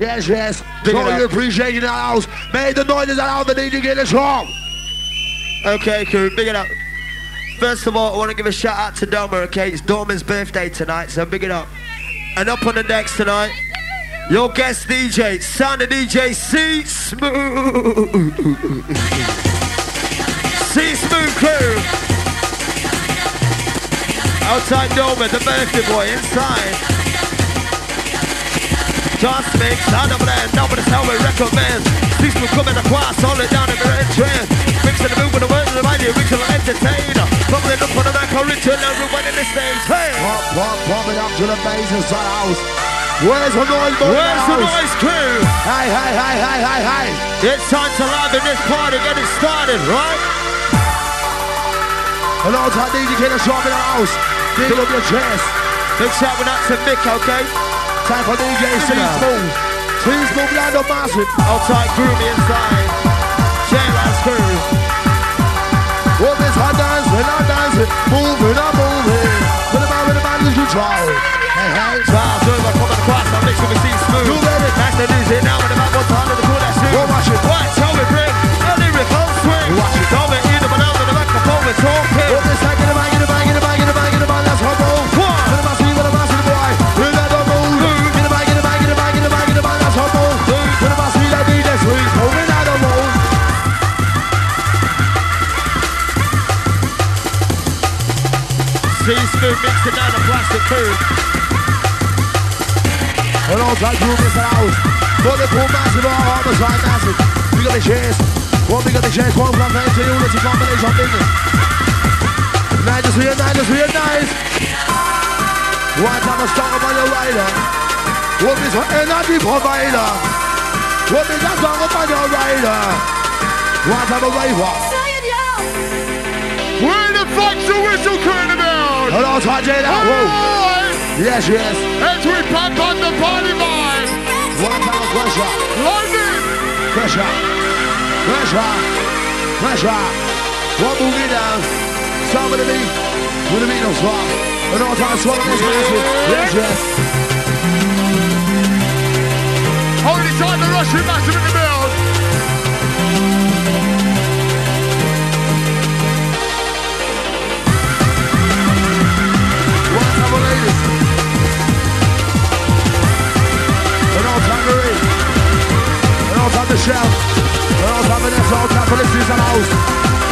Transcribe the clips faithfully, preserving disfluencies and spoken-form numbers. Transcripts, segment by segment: Yes, yes. So you appreciate it in the house. Made the noises around the D J get it wrong. Okay, cool. Big it up. First of all, I want to give a shout out to Doma, okay? It's Doma's birthday tonight, so big it up. And up on the decks tonight, your guest D J, sound of D J C Smooth. C Smooth Crew. Outside Doma, the birthday boy, inside. Just mix, I don't blend, now but it's how we recommend. These will come in the class, hold it down in the entrance. Mixing the movement, the words of the mighty, original entertainer. Bubbling up on the back, original, everyone in the stage. Hey! Pop, pop, pop it up to the bass inside house. Where's the noise, boy? Where's the noise, crew? Hey, hey, hey, hey, hey, hey. It's time to liven this party, get it started, right? And all time, D J Kid, show up in the house. Dig up your chest. Big shout out to Mick, okay? Time for D J Smooth. Please move down the massive. Outside groovy inside. J-Lance crew. What is hot dancing, hot dancing. Moving, I'm moving. Put them out with the man as you try. Hey, hey. Trials over, come across, I'm mixing with C-Smooth. You ready? That's the news here now, and the man wants to handle the cool, that's new. We'll watch it. Right, tell me, bring a lyrical swing. Watch it. Don't make either, but now with the microphone, we're talking. What is that? Get a bang, get a bang, get a bang, get a bang, get a bang, let's hop on. C-Smooth mixing down the plastic food. And all that room is out. Got the pool massive, our arm is like massive. We got the chairs. One we got the chairs, one black man, two units, a combination of things. Nine just real, nine just real, nice. One time a song about your rider. What is an energy provider? What is a song about your rider? One time a wave walk. Where the fuck's the whistle current about? Hello, Tajay, now, whoa. Yes, yes. As we pop on the party vibe. One time, pressure. London. Pressure. Pressure. Pressure. One movie down. Some of the beat. With the beat on swap. And all time, swap is massive. Yes, yes. Only time the Russian massive in the build. All time for this, all time for this is an house.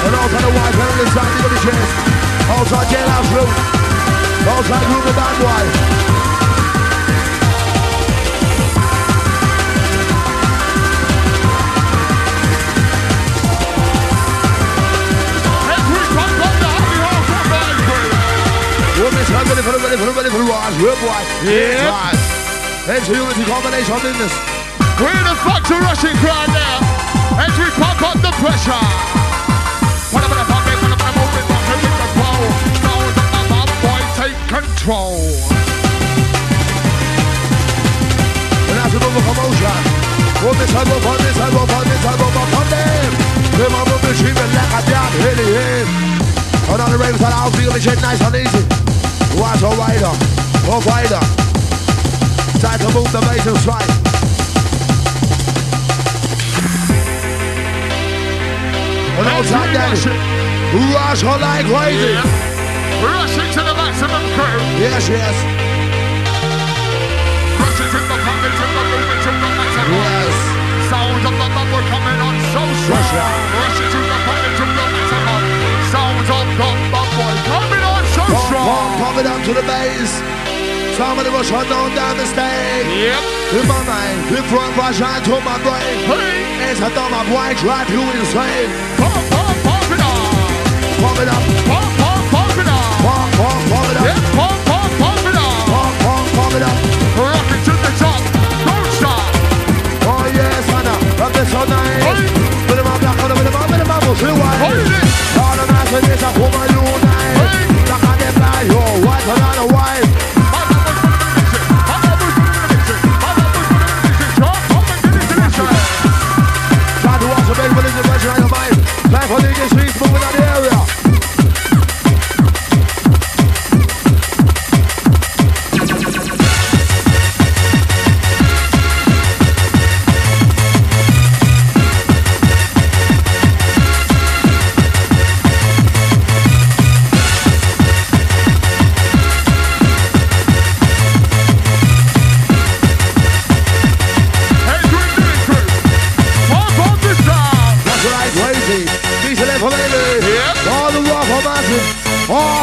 And all time the white parent is standing with the chairs. All time jailhouse room. All time room with bad wife. Every pump on the happy house of bad wife. We'll miss her ready for the ready for the ready for the wife. Real wife. Yeah. Right. It's unity combination in this. We're the fuck to Russian crowd now. As we pump up the pressure. When I'm gonna pop it, when I'm gonna move it, I'm gonna control. Now that my mom boy take control. And that's another promotion. Put this up, put this up, put this up, put them. They're my movie treatment like I got really in. Hold on the ravens on the house, feel the shit nice and easy. Watch a rider, a rider. Time to move the bass and strike. And outside that, rush her like crazy. Yeah. Rushing to the maximum crew. Yes, yes. Rushing to the pockets of the movement to the maximum. Yes. Sound of the bubble coming on so strong. Rushing to the pockets of the maximum. Sounds of the bubble coming on so pop, strong. Pop, pop it onto the base. Some of the rush on down the stage. Yep. In my mind, in front rush on to my brain. Hey. It's a dumb up white drive you insane. Pop, pop, pop it up. Pop it up. Pop, pop, pop it up. Pop, pop, pop it up. Yeah, pop, pop, pop it up. Pop, pop, pop it up. Rock it to the top. Don't stop. Oh yes, I know. Rock this all night. Put him up, black on him, put him up, put him up, we'll see why. All the nights with this, I put my new night. Black on the fly, your wife, another wife. Time for D J Streets moving out the area.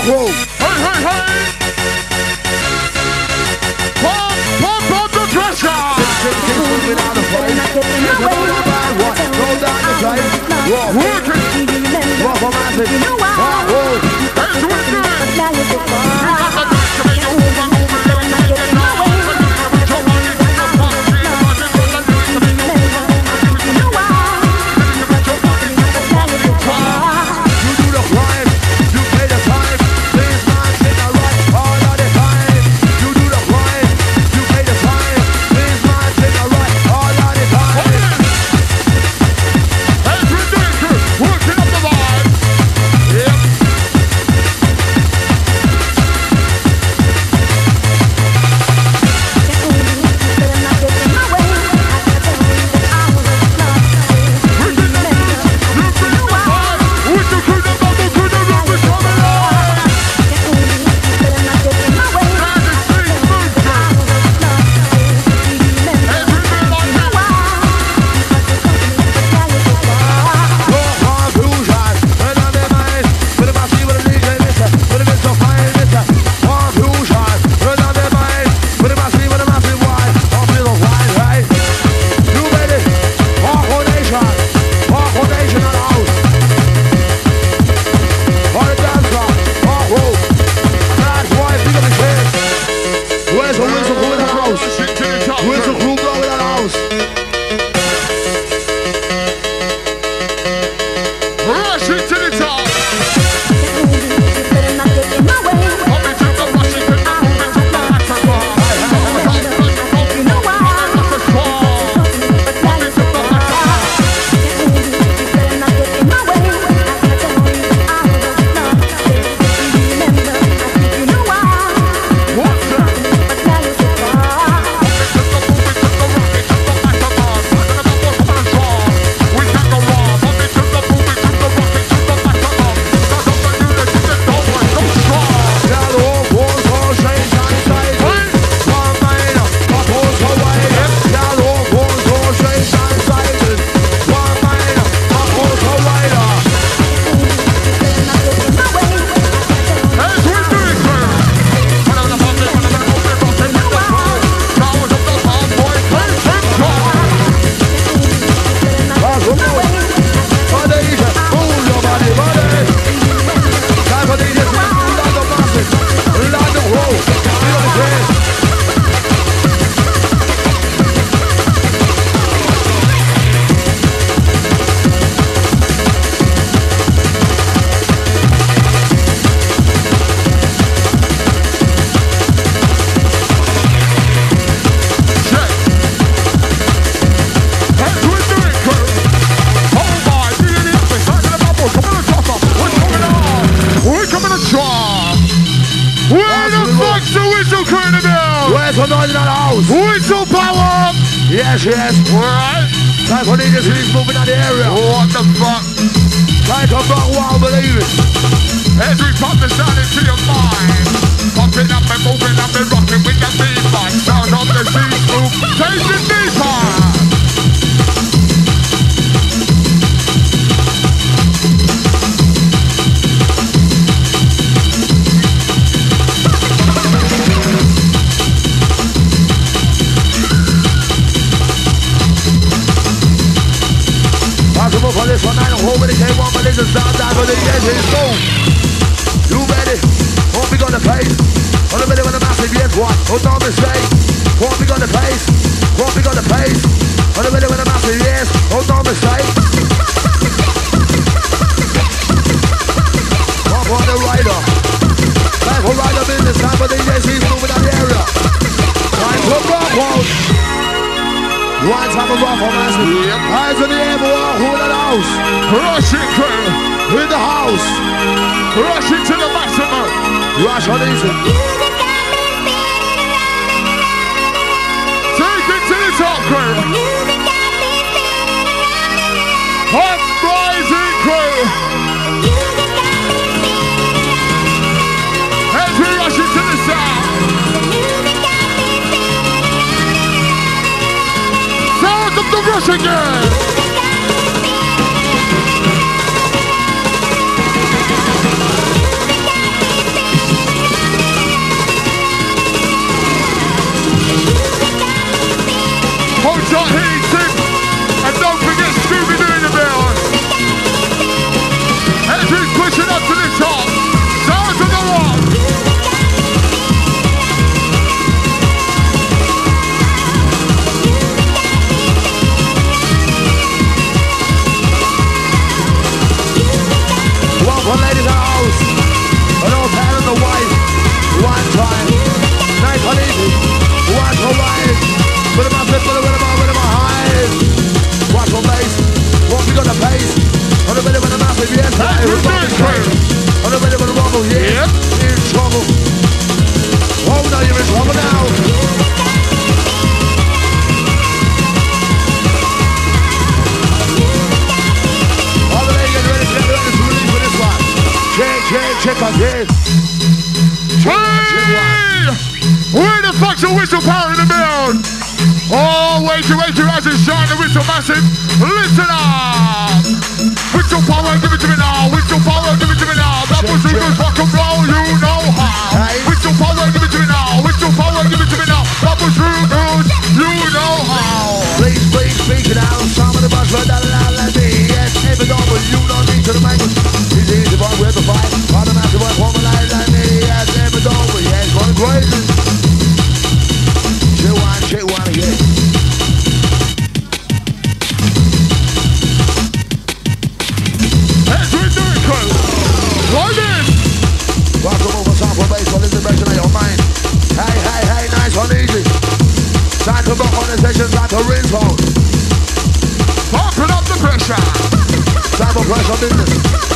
roll. Hey, hey, hey! Pump, pump up the pressure! Work it! Rock on my feet. Hot roll. Hey, do it, do it! You got the pressure. Yes, right. Time for niggas who's moving out the area. What the fuck? Time to fuck while believing. Every pop is down into your mind. Popping up and moving up and rocking with the beat. Like sound on the seat, move, chasing deeper. For this one, I don't hold it, came on, but it's a sound time for the yes, it's go. You ready? Won't be on the pace. On the minute with a massive yes, what? Hold on, mistake. Won't be on the pace. Won't be on the pace. On the minute with a massive yes. Hold on, mistake. Pop on the rider. Time for rider business. Time for the yes, he's moving out the area. Time for rock walls. One time of rock on us. Yep. Eyes in the air, boy. Who in the house? Rush it, girl. In the house. Rush it to the maximum. Rush on easy. Take it to the top, girl. Hot rising, girl. As we rush it to the south. Sound of the rush again. Hold your heat, Tim, and don't forget Scooby-Doo in the building. Everything's pushing up to the top. Sounds of the one. One for ladies and house, an old man and the wife. One time, nice for ladies, one for wife. Put them up, put them up, put them up high. Watch on base, watch you got the pace. On the belly with the mouth, if you have time, it was fucking crazy. On the belly with the wobble, yeah, you're in trouble. Oh no, you're in trouble now. All the ladies ready to get ready to release for this one. Check, check, check again. Check, check, where the fuck's your whistle power in the build? Oh, wait to wait to rise and shine, the whistle massive. Listen up. Whistle power, give it to me now. Whistle power, give it to me now. That was the good rock and roll, you know how. Whistle power, give it to me now. Whistle power, give it to me now. That was real good, you know how. Please, please, speak it out. Some of the bus run down and let me. Yes, every dog, but you don't need to the mangoes. It's easy, but we're the fight. On the mountain, we're formalized like me. Yes, every dog, but yes, one crazy. Check one again. Let's redo it, Cole. Like this. Welcome over top of baseball. This is the direction of your mind. Hey, hey, hey, nice one, easy. Time to rock on the session, time to rinse hold. Pumping up the pressure. Time for pressure business.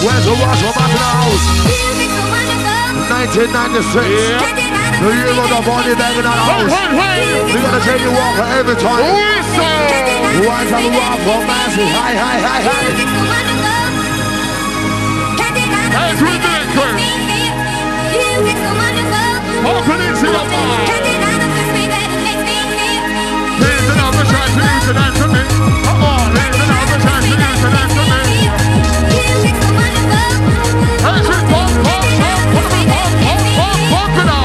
Where's the watch? We're back in the house. nineteen ninety-six. Yeah. The year of the body bag in our house. We're gonna take you walk for every time. Wife and walk for masses. Hi, hi, hi, hi. As we make her. Open it to the bar. Here's another chance to use an anthem. Come on, here's another chance to use an anthem. As we pop, pop, pop, pop, pop, pop, pop, pop it up.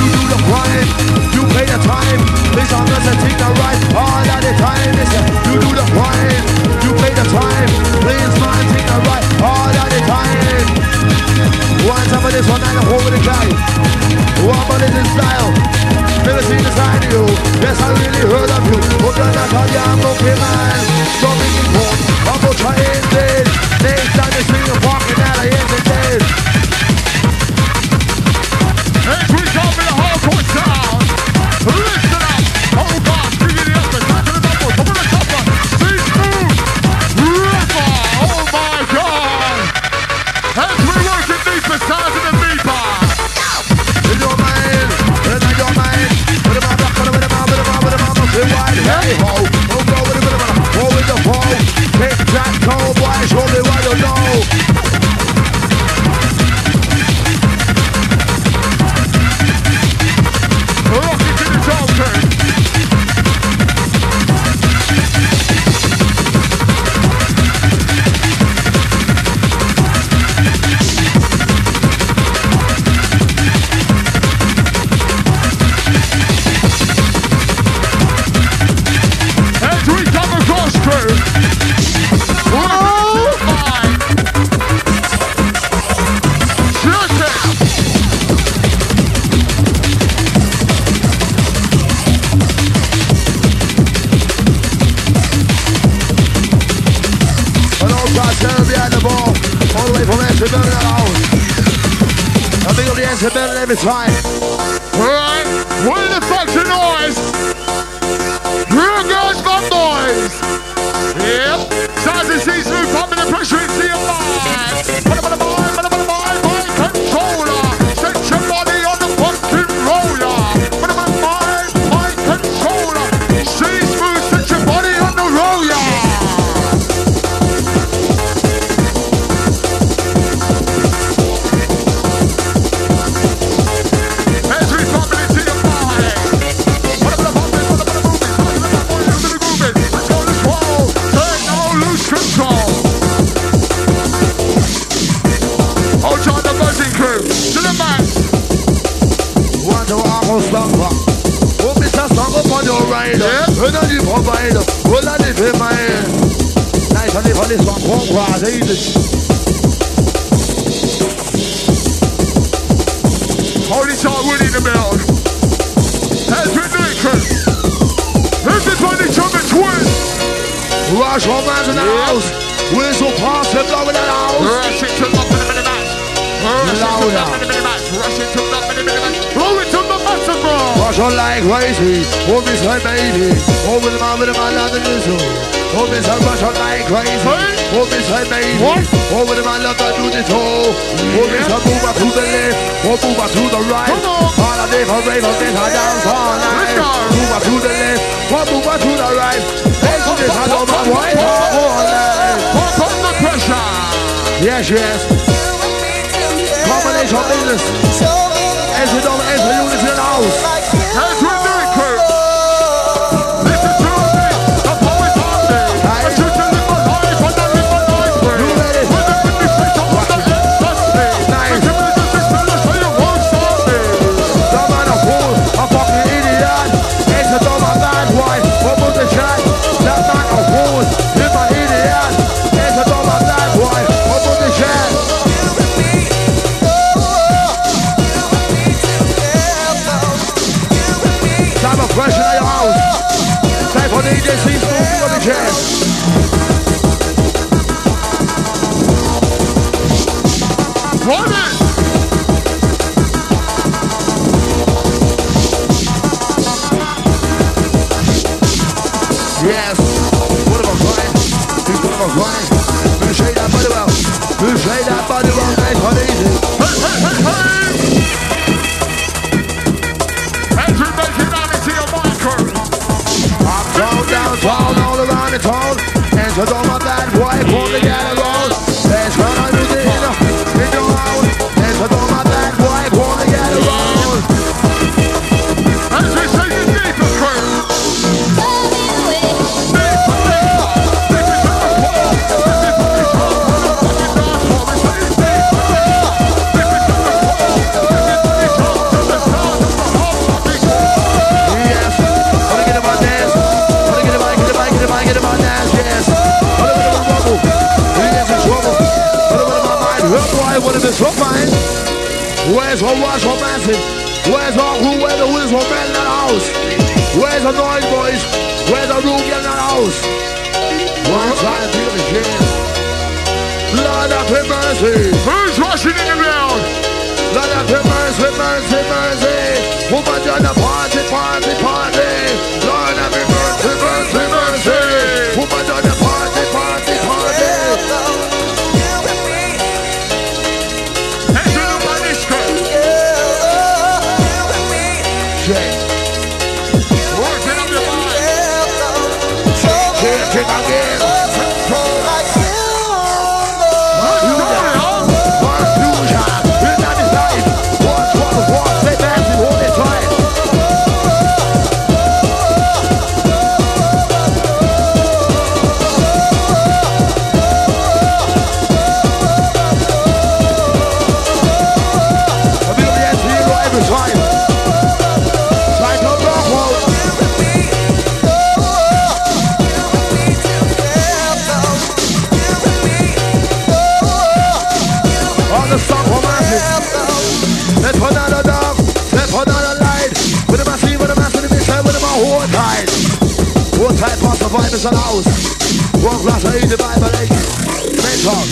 You do the grind, you pay the time. This song doesn't take the right all of the time. Listen, you do the grind, you pay the time. Please man, take the right all of the time. One time for this one night, I'm over the guy. One man is in style. Never seen the side of you. Yes, I really heard of you. But then I thought you, I'm okay, man. Don't make me born, I'm gonna try it then. Next time you see me walking out, I ain't the dead. Every time. Right, what the fuck's the noise? Here goes my boys. Yep, sounds and sees you pumping the pressure into your mind. Put up on the mind, put up on the mind, mind controller. Set your body on the fucking roller. Put up on the mind, mind controller. See smooth, set your body on the roller. Holy child, Willie in the middle. That's ridiculous. This is when they jump and twist. Rush all man's in the house. Whistle past the blow in the house. Rush it to the minute match. Rush it to the minute match. Rush it to the minute match. Blow it to the massive ball. Rush on like crazy. Hold this like baby. Over the man with the man and the whistle. Oh, this I rush on like crazy. Oh, this I baby. Over the man, love I do this whole. Oh, this I move up to the left. Oh, move up to the right. All I live, I rave, I think I dance all night. Move up to the left. Oh, move up to the right. Oh, this I love my wife all night. Pump up the pressure. Yes, yes. Combination business. As you don't enter units in the house. No don't want that boy for the gallows. There's one on the hill, in the road. There's no don't want that boy for the gallows. As we say the deepest crew. Yes, I wanna get in my dance. I wanna get in my, get in my, get in my, get in my dance. Yes. Why would it be so fine? Where's her watch for massive? Where's her who where the who's for men in that house? Where's the noise boys? Where's the room in that house? One time feel the shit. Lord of mercy. Who's rushing in the ground? Lord of mercy, mercy, mercy. Woman join the party, party, party. Lord of mercy, mercy, mercy. Woman join the party, party, party. Again. Like you, in that life. Watch, watch, watch. They dance it all their time. I feel the S P every time. Time no rock. Let's put out a dog, let's put out a light. With a massive, with a massive, with a massive, with a whole tide. One tide past the vibe is an house. One glass of easy vibe, a lake. Main talk.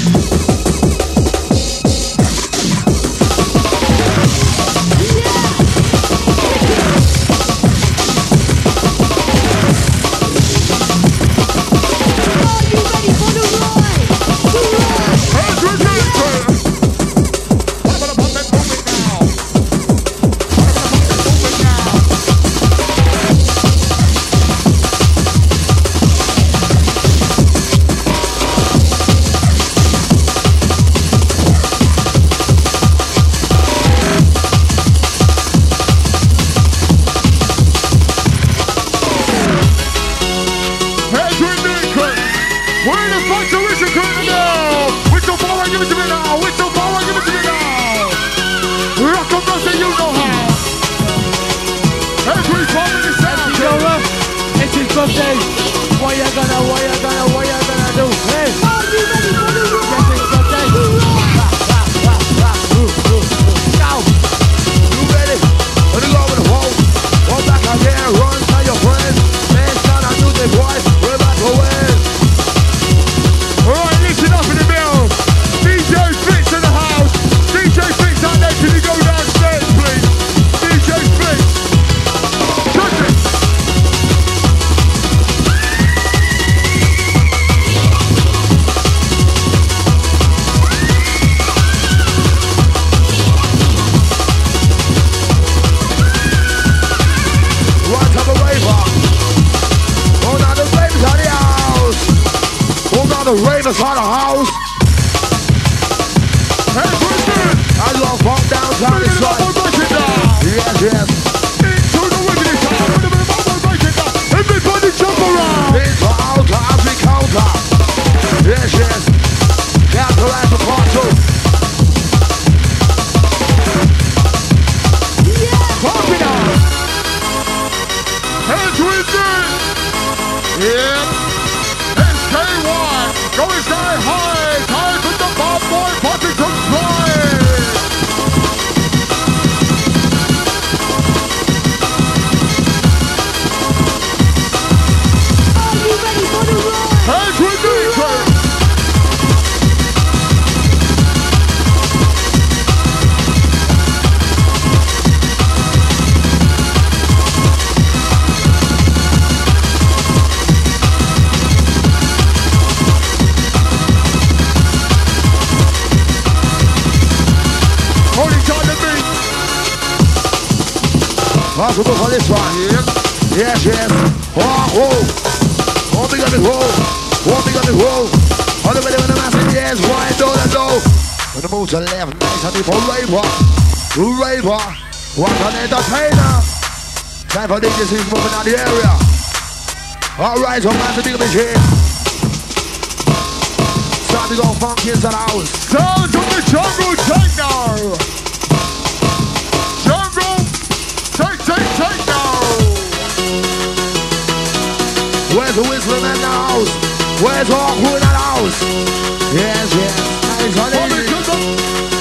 Are you ready for the ride? The ride! Yes, yes. Oh, oh. Oh, big up, big up. One thing on the road. On the way when the massive years wide door to door. When the moves are left, nice and people raver. Raver. What an entertainer. Time for D Js who's moving out the area. Alright, so man to do this here. Start to go funky inside the house. Sounds of the jungle take now. Jungle take, take, take now. Where's the whistling in the house? Where's all who in the house? Yes, yes. Nice, honey.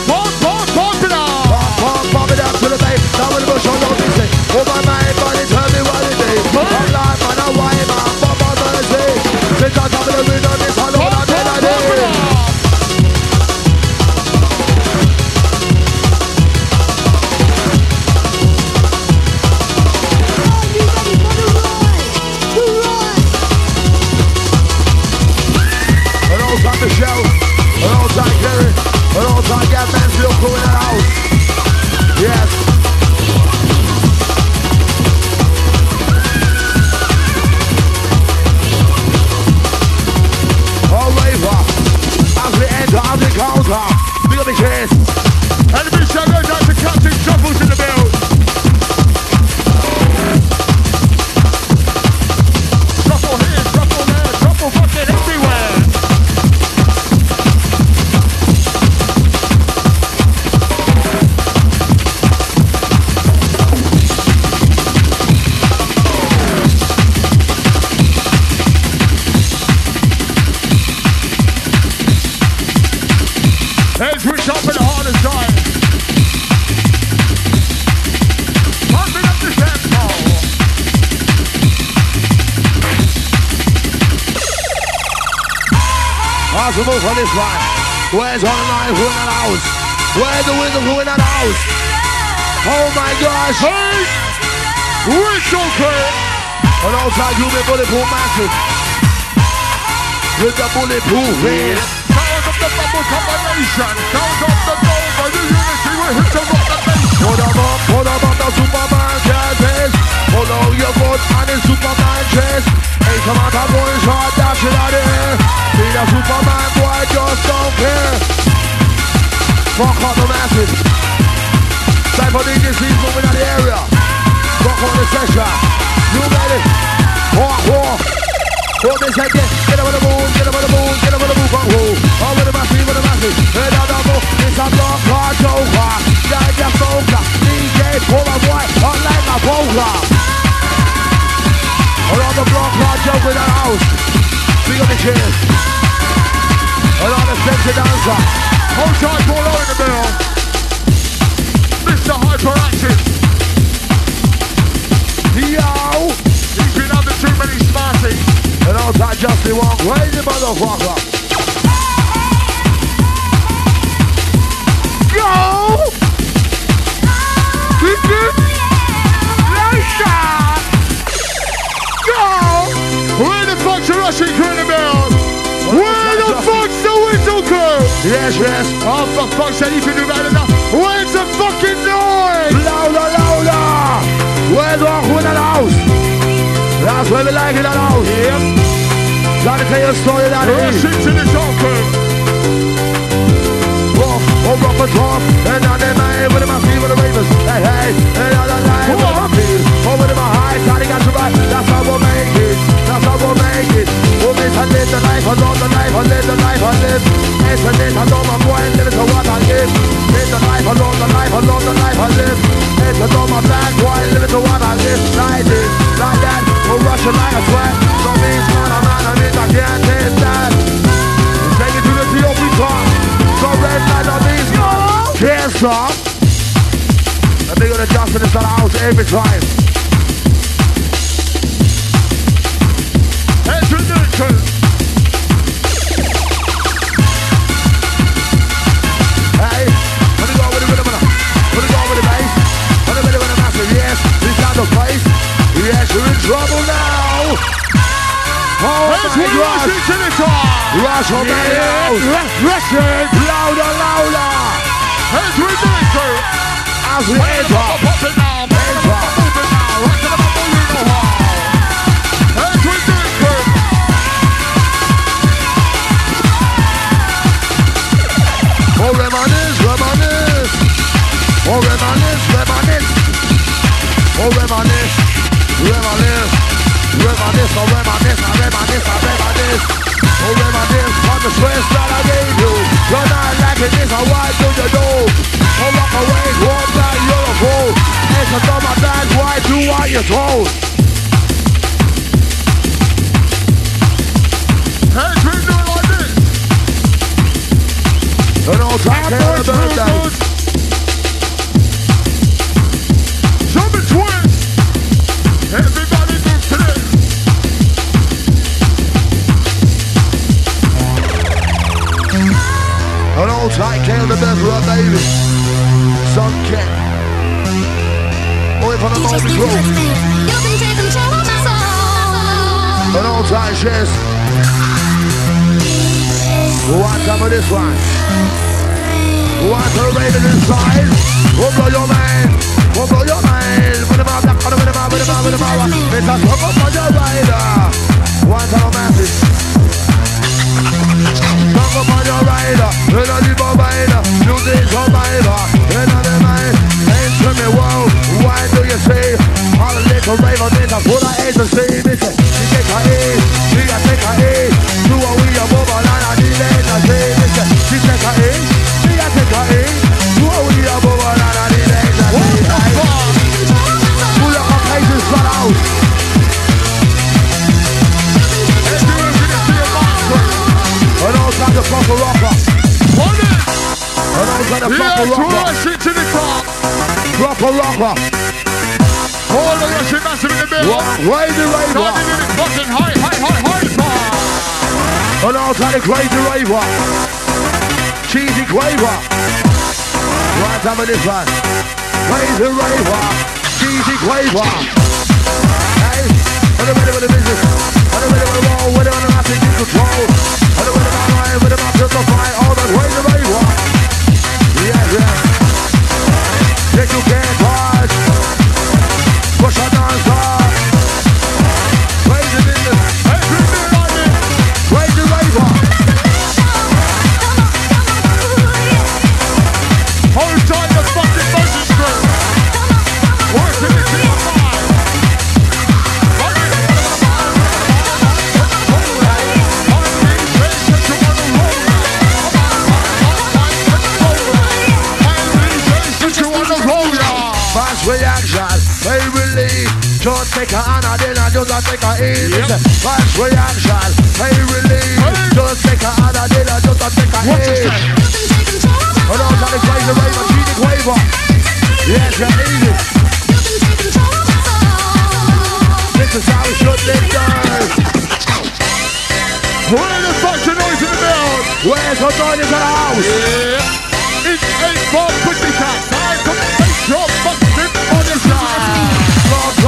Pop, pop, pop it up. Pop, pop, pop it up to the babe. Now in the bush, I'm going to say, oh, my mind, body, tell me what it is. I'm live, man, I'm white, man. Pop, pop, pop it up. Since I'm coming to read on this, I know what I did, I did. Where's all life? Who in the house? Where's the whistle? Who in the house? Oh my gosh! Hey! Whistle play! And outside you be bulletproof massive. With the bulletproof wheel. Sound of the bubble combination. Sound of the gold by the unity. We hit the rock and bass. Put them up, put them up the Superman jerseys. Follow your foot and the Superman chase. Hey, come on, I'm going short, dash it out of here. Be the Superman boy, just don't care. Rock on the masses. Time for D Js moving out the area. Rock on the session. You made it. Walk, walk. Hold this head in. Get up on the moon, get up on the moon, get up on the moon. From who? Oh, with the masses, with the masses. Head out the moon. It's a block, hard over. Guide your soca. D J, pull a boy. Unlike a polar. Around the block, right over the house. Big on the chairs. Around the steps, the dancer. Hold tight, ball out in the middle. Mister Hyperactive. Yo! He's been under too many smarties. And outside, Justin Wong. Where's the motherfucker? Yo! Did you? Nice. Where the fuck's the Russian crew in the middle? Where the fuck's the whistle crew? Yes, yes. Oh, for fuck's sake, you can do better now. Where's the fucking noise? Louder, louder. Where's the who in the house? That's where we like it at house. Yep. Gotta tell you a story that is. Russian to the top crew. Rough, oh, rough and rough. And now they're mad with my feet with the ravers. Hey, hey. And now they're mad with my feet. Over to my high, trying to get you right. That's how we'll make it. That's how we'll make it. We'll miss and live the life, I love the life, I live the life, I live. It's a live, I know my boy, and live it to what I give. Live the life, I love the life, I love the life, I live. It's a know my black boy, live it to what I live. Like this, like that, we'll rush it like a sweat. So means man, I'm out, I mean I can't take that. Take it to the T O P club. So red light on these guys. Can't stop. And they're gonna jump in the house every time. Hey, wanna go with the rhythm, wanna go with the bass, wanna go with the massive, yes, this is the place, yes, you're in trouble now. Oh my gosh, rush on the house, rush it, louder, louder, as we do it, sir, as we enter, enter. reminisce, reminisce, reminisce, oh reminisce, I reminisce, I reminisce, oh reminisce, on the stress that I gave you. You're not liking this, oh why do you know? Oh walk away, one night you're a fool. It's another night, why do I you told? Hey, we do it like this. And I'll take care of that. Everybody move to this. An old tight came to bed for a baby. Some cat. Away from the moment road. You can take control of my soul. An old tight chest. Watch out for this one. Watch out for the inside. We'll blow your mind. We'll blow your mind. With a mouth, with a mouth, with a mouth, with a mouth. It's a smoke up on your rider. One time massive. Smoke up on your rider. In a deep rider. Music is your rider. In a deep mind. Enter me world. Why do you see? All the little rave on this. I put her A to C. Listen. She take her E. She got take her E. Do a wee a move on. I need the energy. Listen. She take her E. She got take her E. Do a wee a move on. I need the energy. Flat out. And I'll try to pop a rocker. On it. And I'll try to pop a rocker. Yeah, throw shit to the top. Drop a rocker. All of your shit massive in the middle. Crazy raver. Fucking high, high, high, high. And I'll try to crazy raver. Cheesy quaver. Right time of this one. Crazy raver. Cheesy quaver. I don't know what the business. I don't know what the wall. What am I taking control? I don't know what my mind. What am I justifying? All that way the way walk. Yeah, yeah. Take you can't touch. Push on down side. Raise the business. Hey, bring me on it. Raise the way walk. Hold tight the fucking motion straight. Working it to your mind. Reaction, they relief. Just take her and I didn't just take her easy. Fast reaction, they relief. Just take her and I didn't just take her easy. Oh no, that is crazy, raver, cheating quaver. Yes, you're easy. This is how we should live, guys. Where the fuck's the noise in the build? Where's the noise in the house? Yeah. It's eight four pussy cat. Time to face your fucking. On the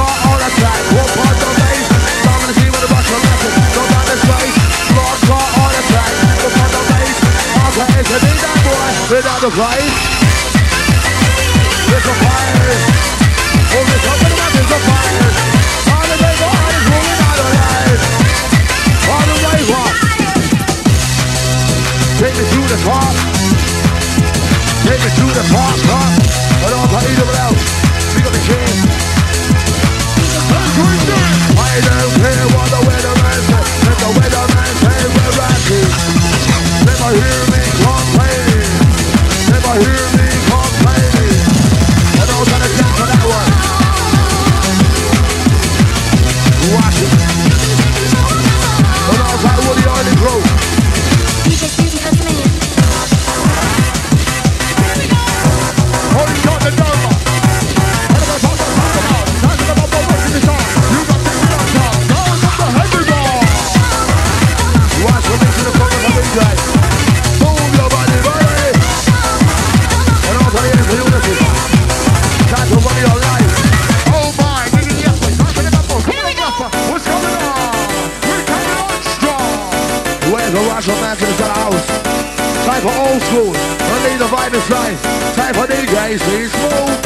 side, love got all the time. Walk on the base, I'm gonna see what the buttons are. Go down the space, love got all the time. Walk on the base, I'm gonna see that boy without the place. There's a fire, oh there's something about there's a fire. All the way for all is moving out of life. All the way for take me to the top, take me to the top, top. I don't want to eat it out. We got the king. I don't care what the weatherman says. Let the weatherman say we're rocking. Never hear me complaining. Never hear me complaining. I don't got a chance for that one. Watch it. I don't got Woody on the road. You just do the hustling. Holy God, the number. Time for old school, I need the vibe is right. Time for D J, see smooth.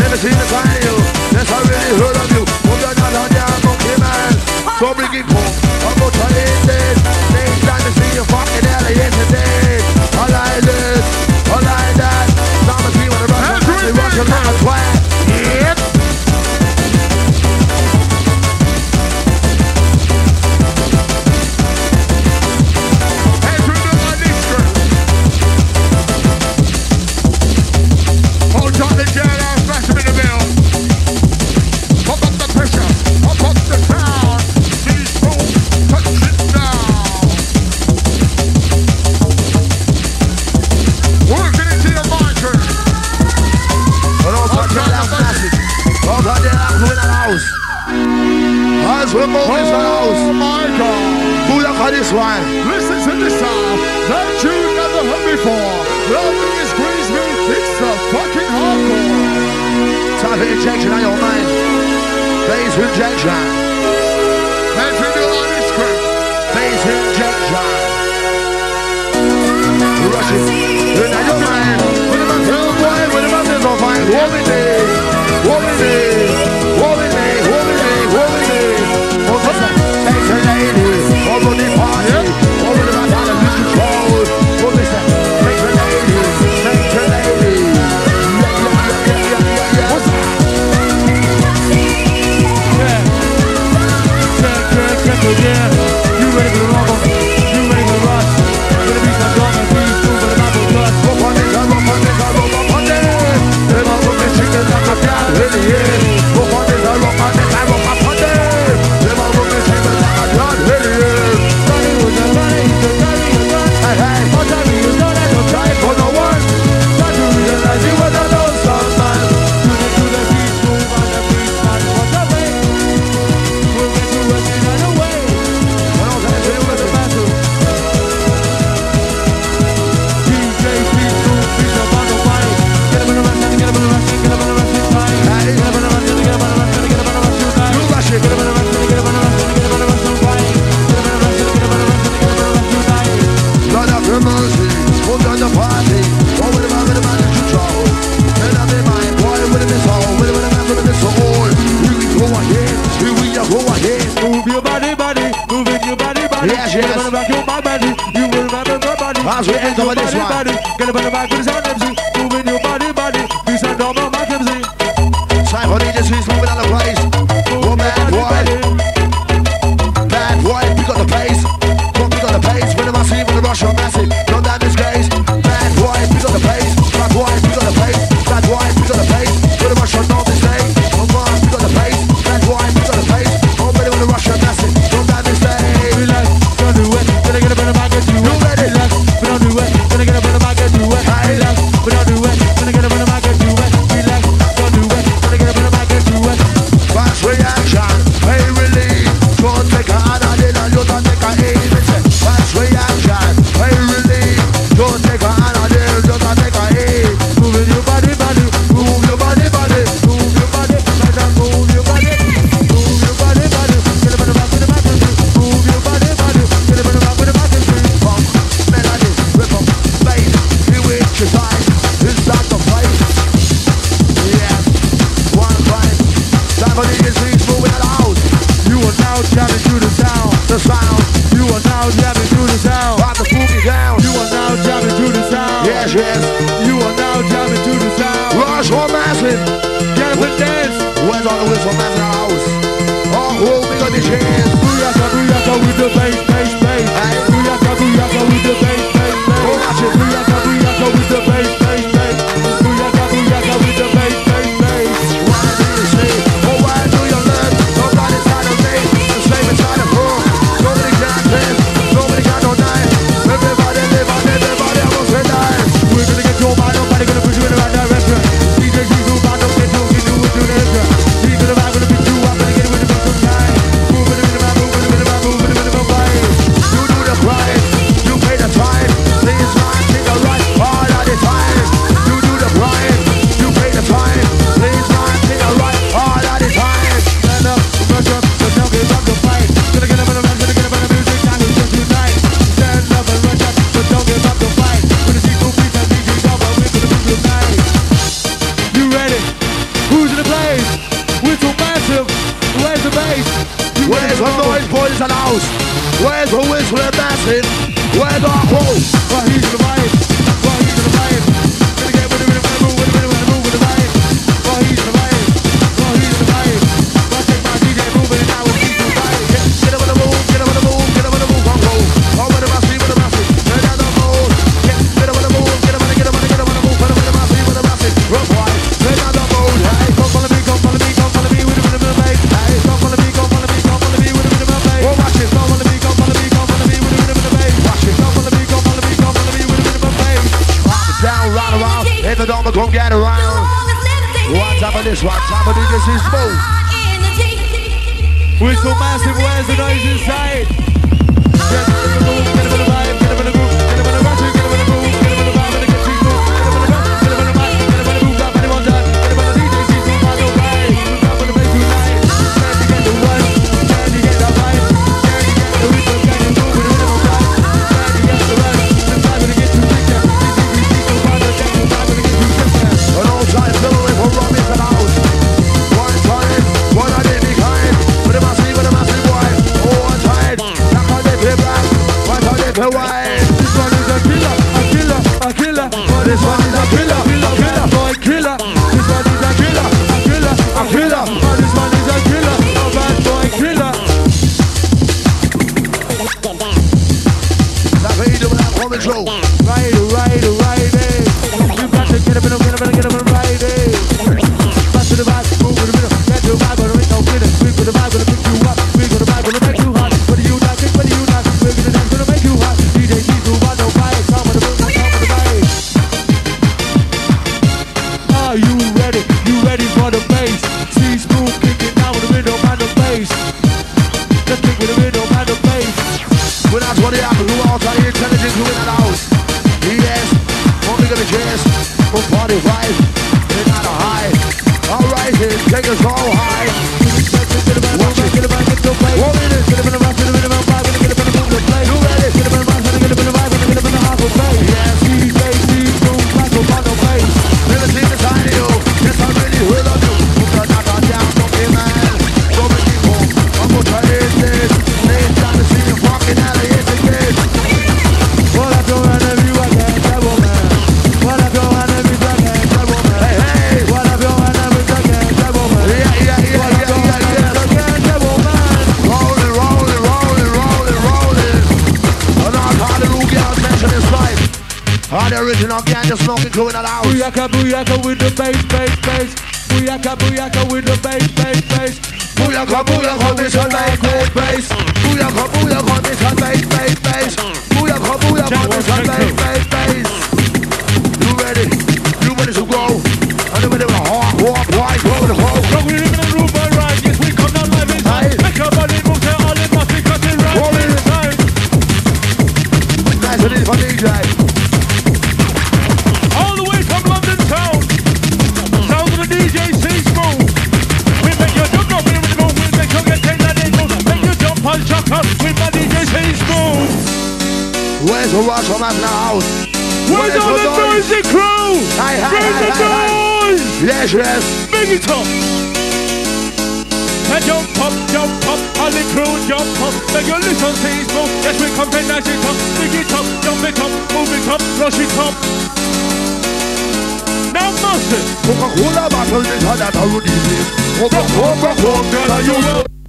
Never seen the kind of you, yes I really heard of you. Put your hand on your monkey man, so bring it home. I'm going to eat this, next time I see you fucking hell, yes I did. I like this, I like that. this line. Listen to this song that you never heard before. Loving is crazy, it's the fucking hardcore. Type in injection on your mind. Phase injection. That's in your honest script. Phase injection. Rush it. Look at your mind. What about this old boy? What about this old fine? Woman day. Woman day. Woman day. Woman day. Woman day. Take the lady. Over the party. Over the man out of this control. What is that? Take the lady. Take the lady. Yeah, yeah, yeah, yeah, yeah, yeah. What's that? Yeah. Take, take, take, take, yeah. You ready for the rumble? You ready for the rush? Gonna be some drama. As we enter with this one, get up on the back with his own M C, moving your body, body, we said no more back M C. Time for D J Sweets, moving out of place. Oh bad boy, bad boy, pick up the pace, go pick up the pace. When I see you in the rush, I'm massive, don't that disgrace. Bad boy, pick up the pace, bad boy, pick up the pace, bad boy, pick up the pace. When I rush, I'm not disgrace. I'm gone, pick up the pace, bad boy, pick up the pace. Oh baby, when I rush, I'm massive, don't that disgrace. Relax, don't do it, when I get up on the back, get you ready. We're so massive, where's the noise inside?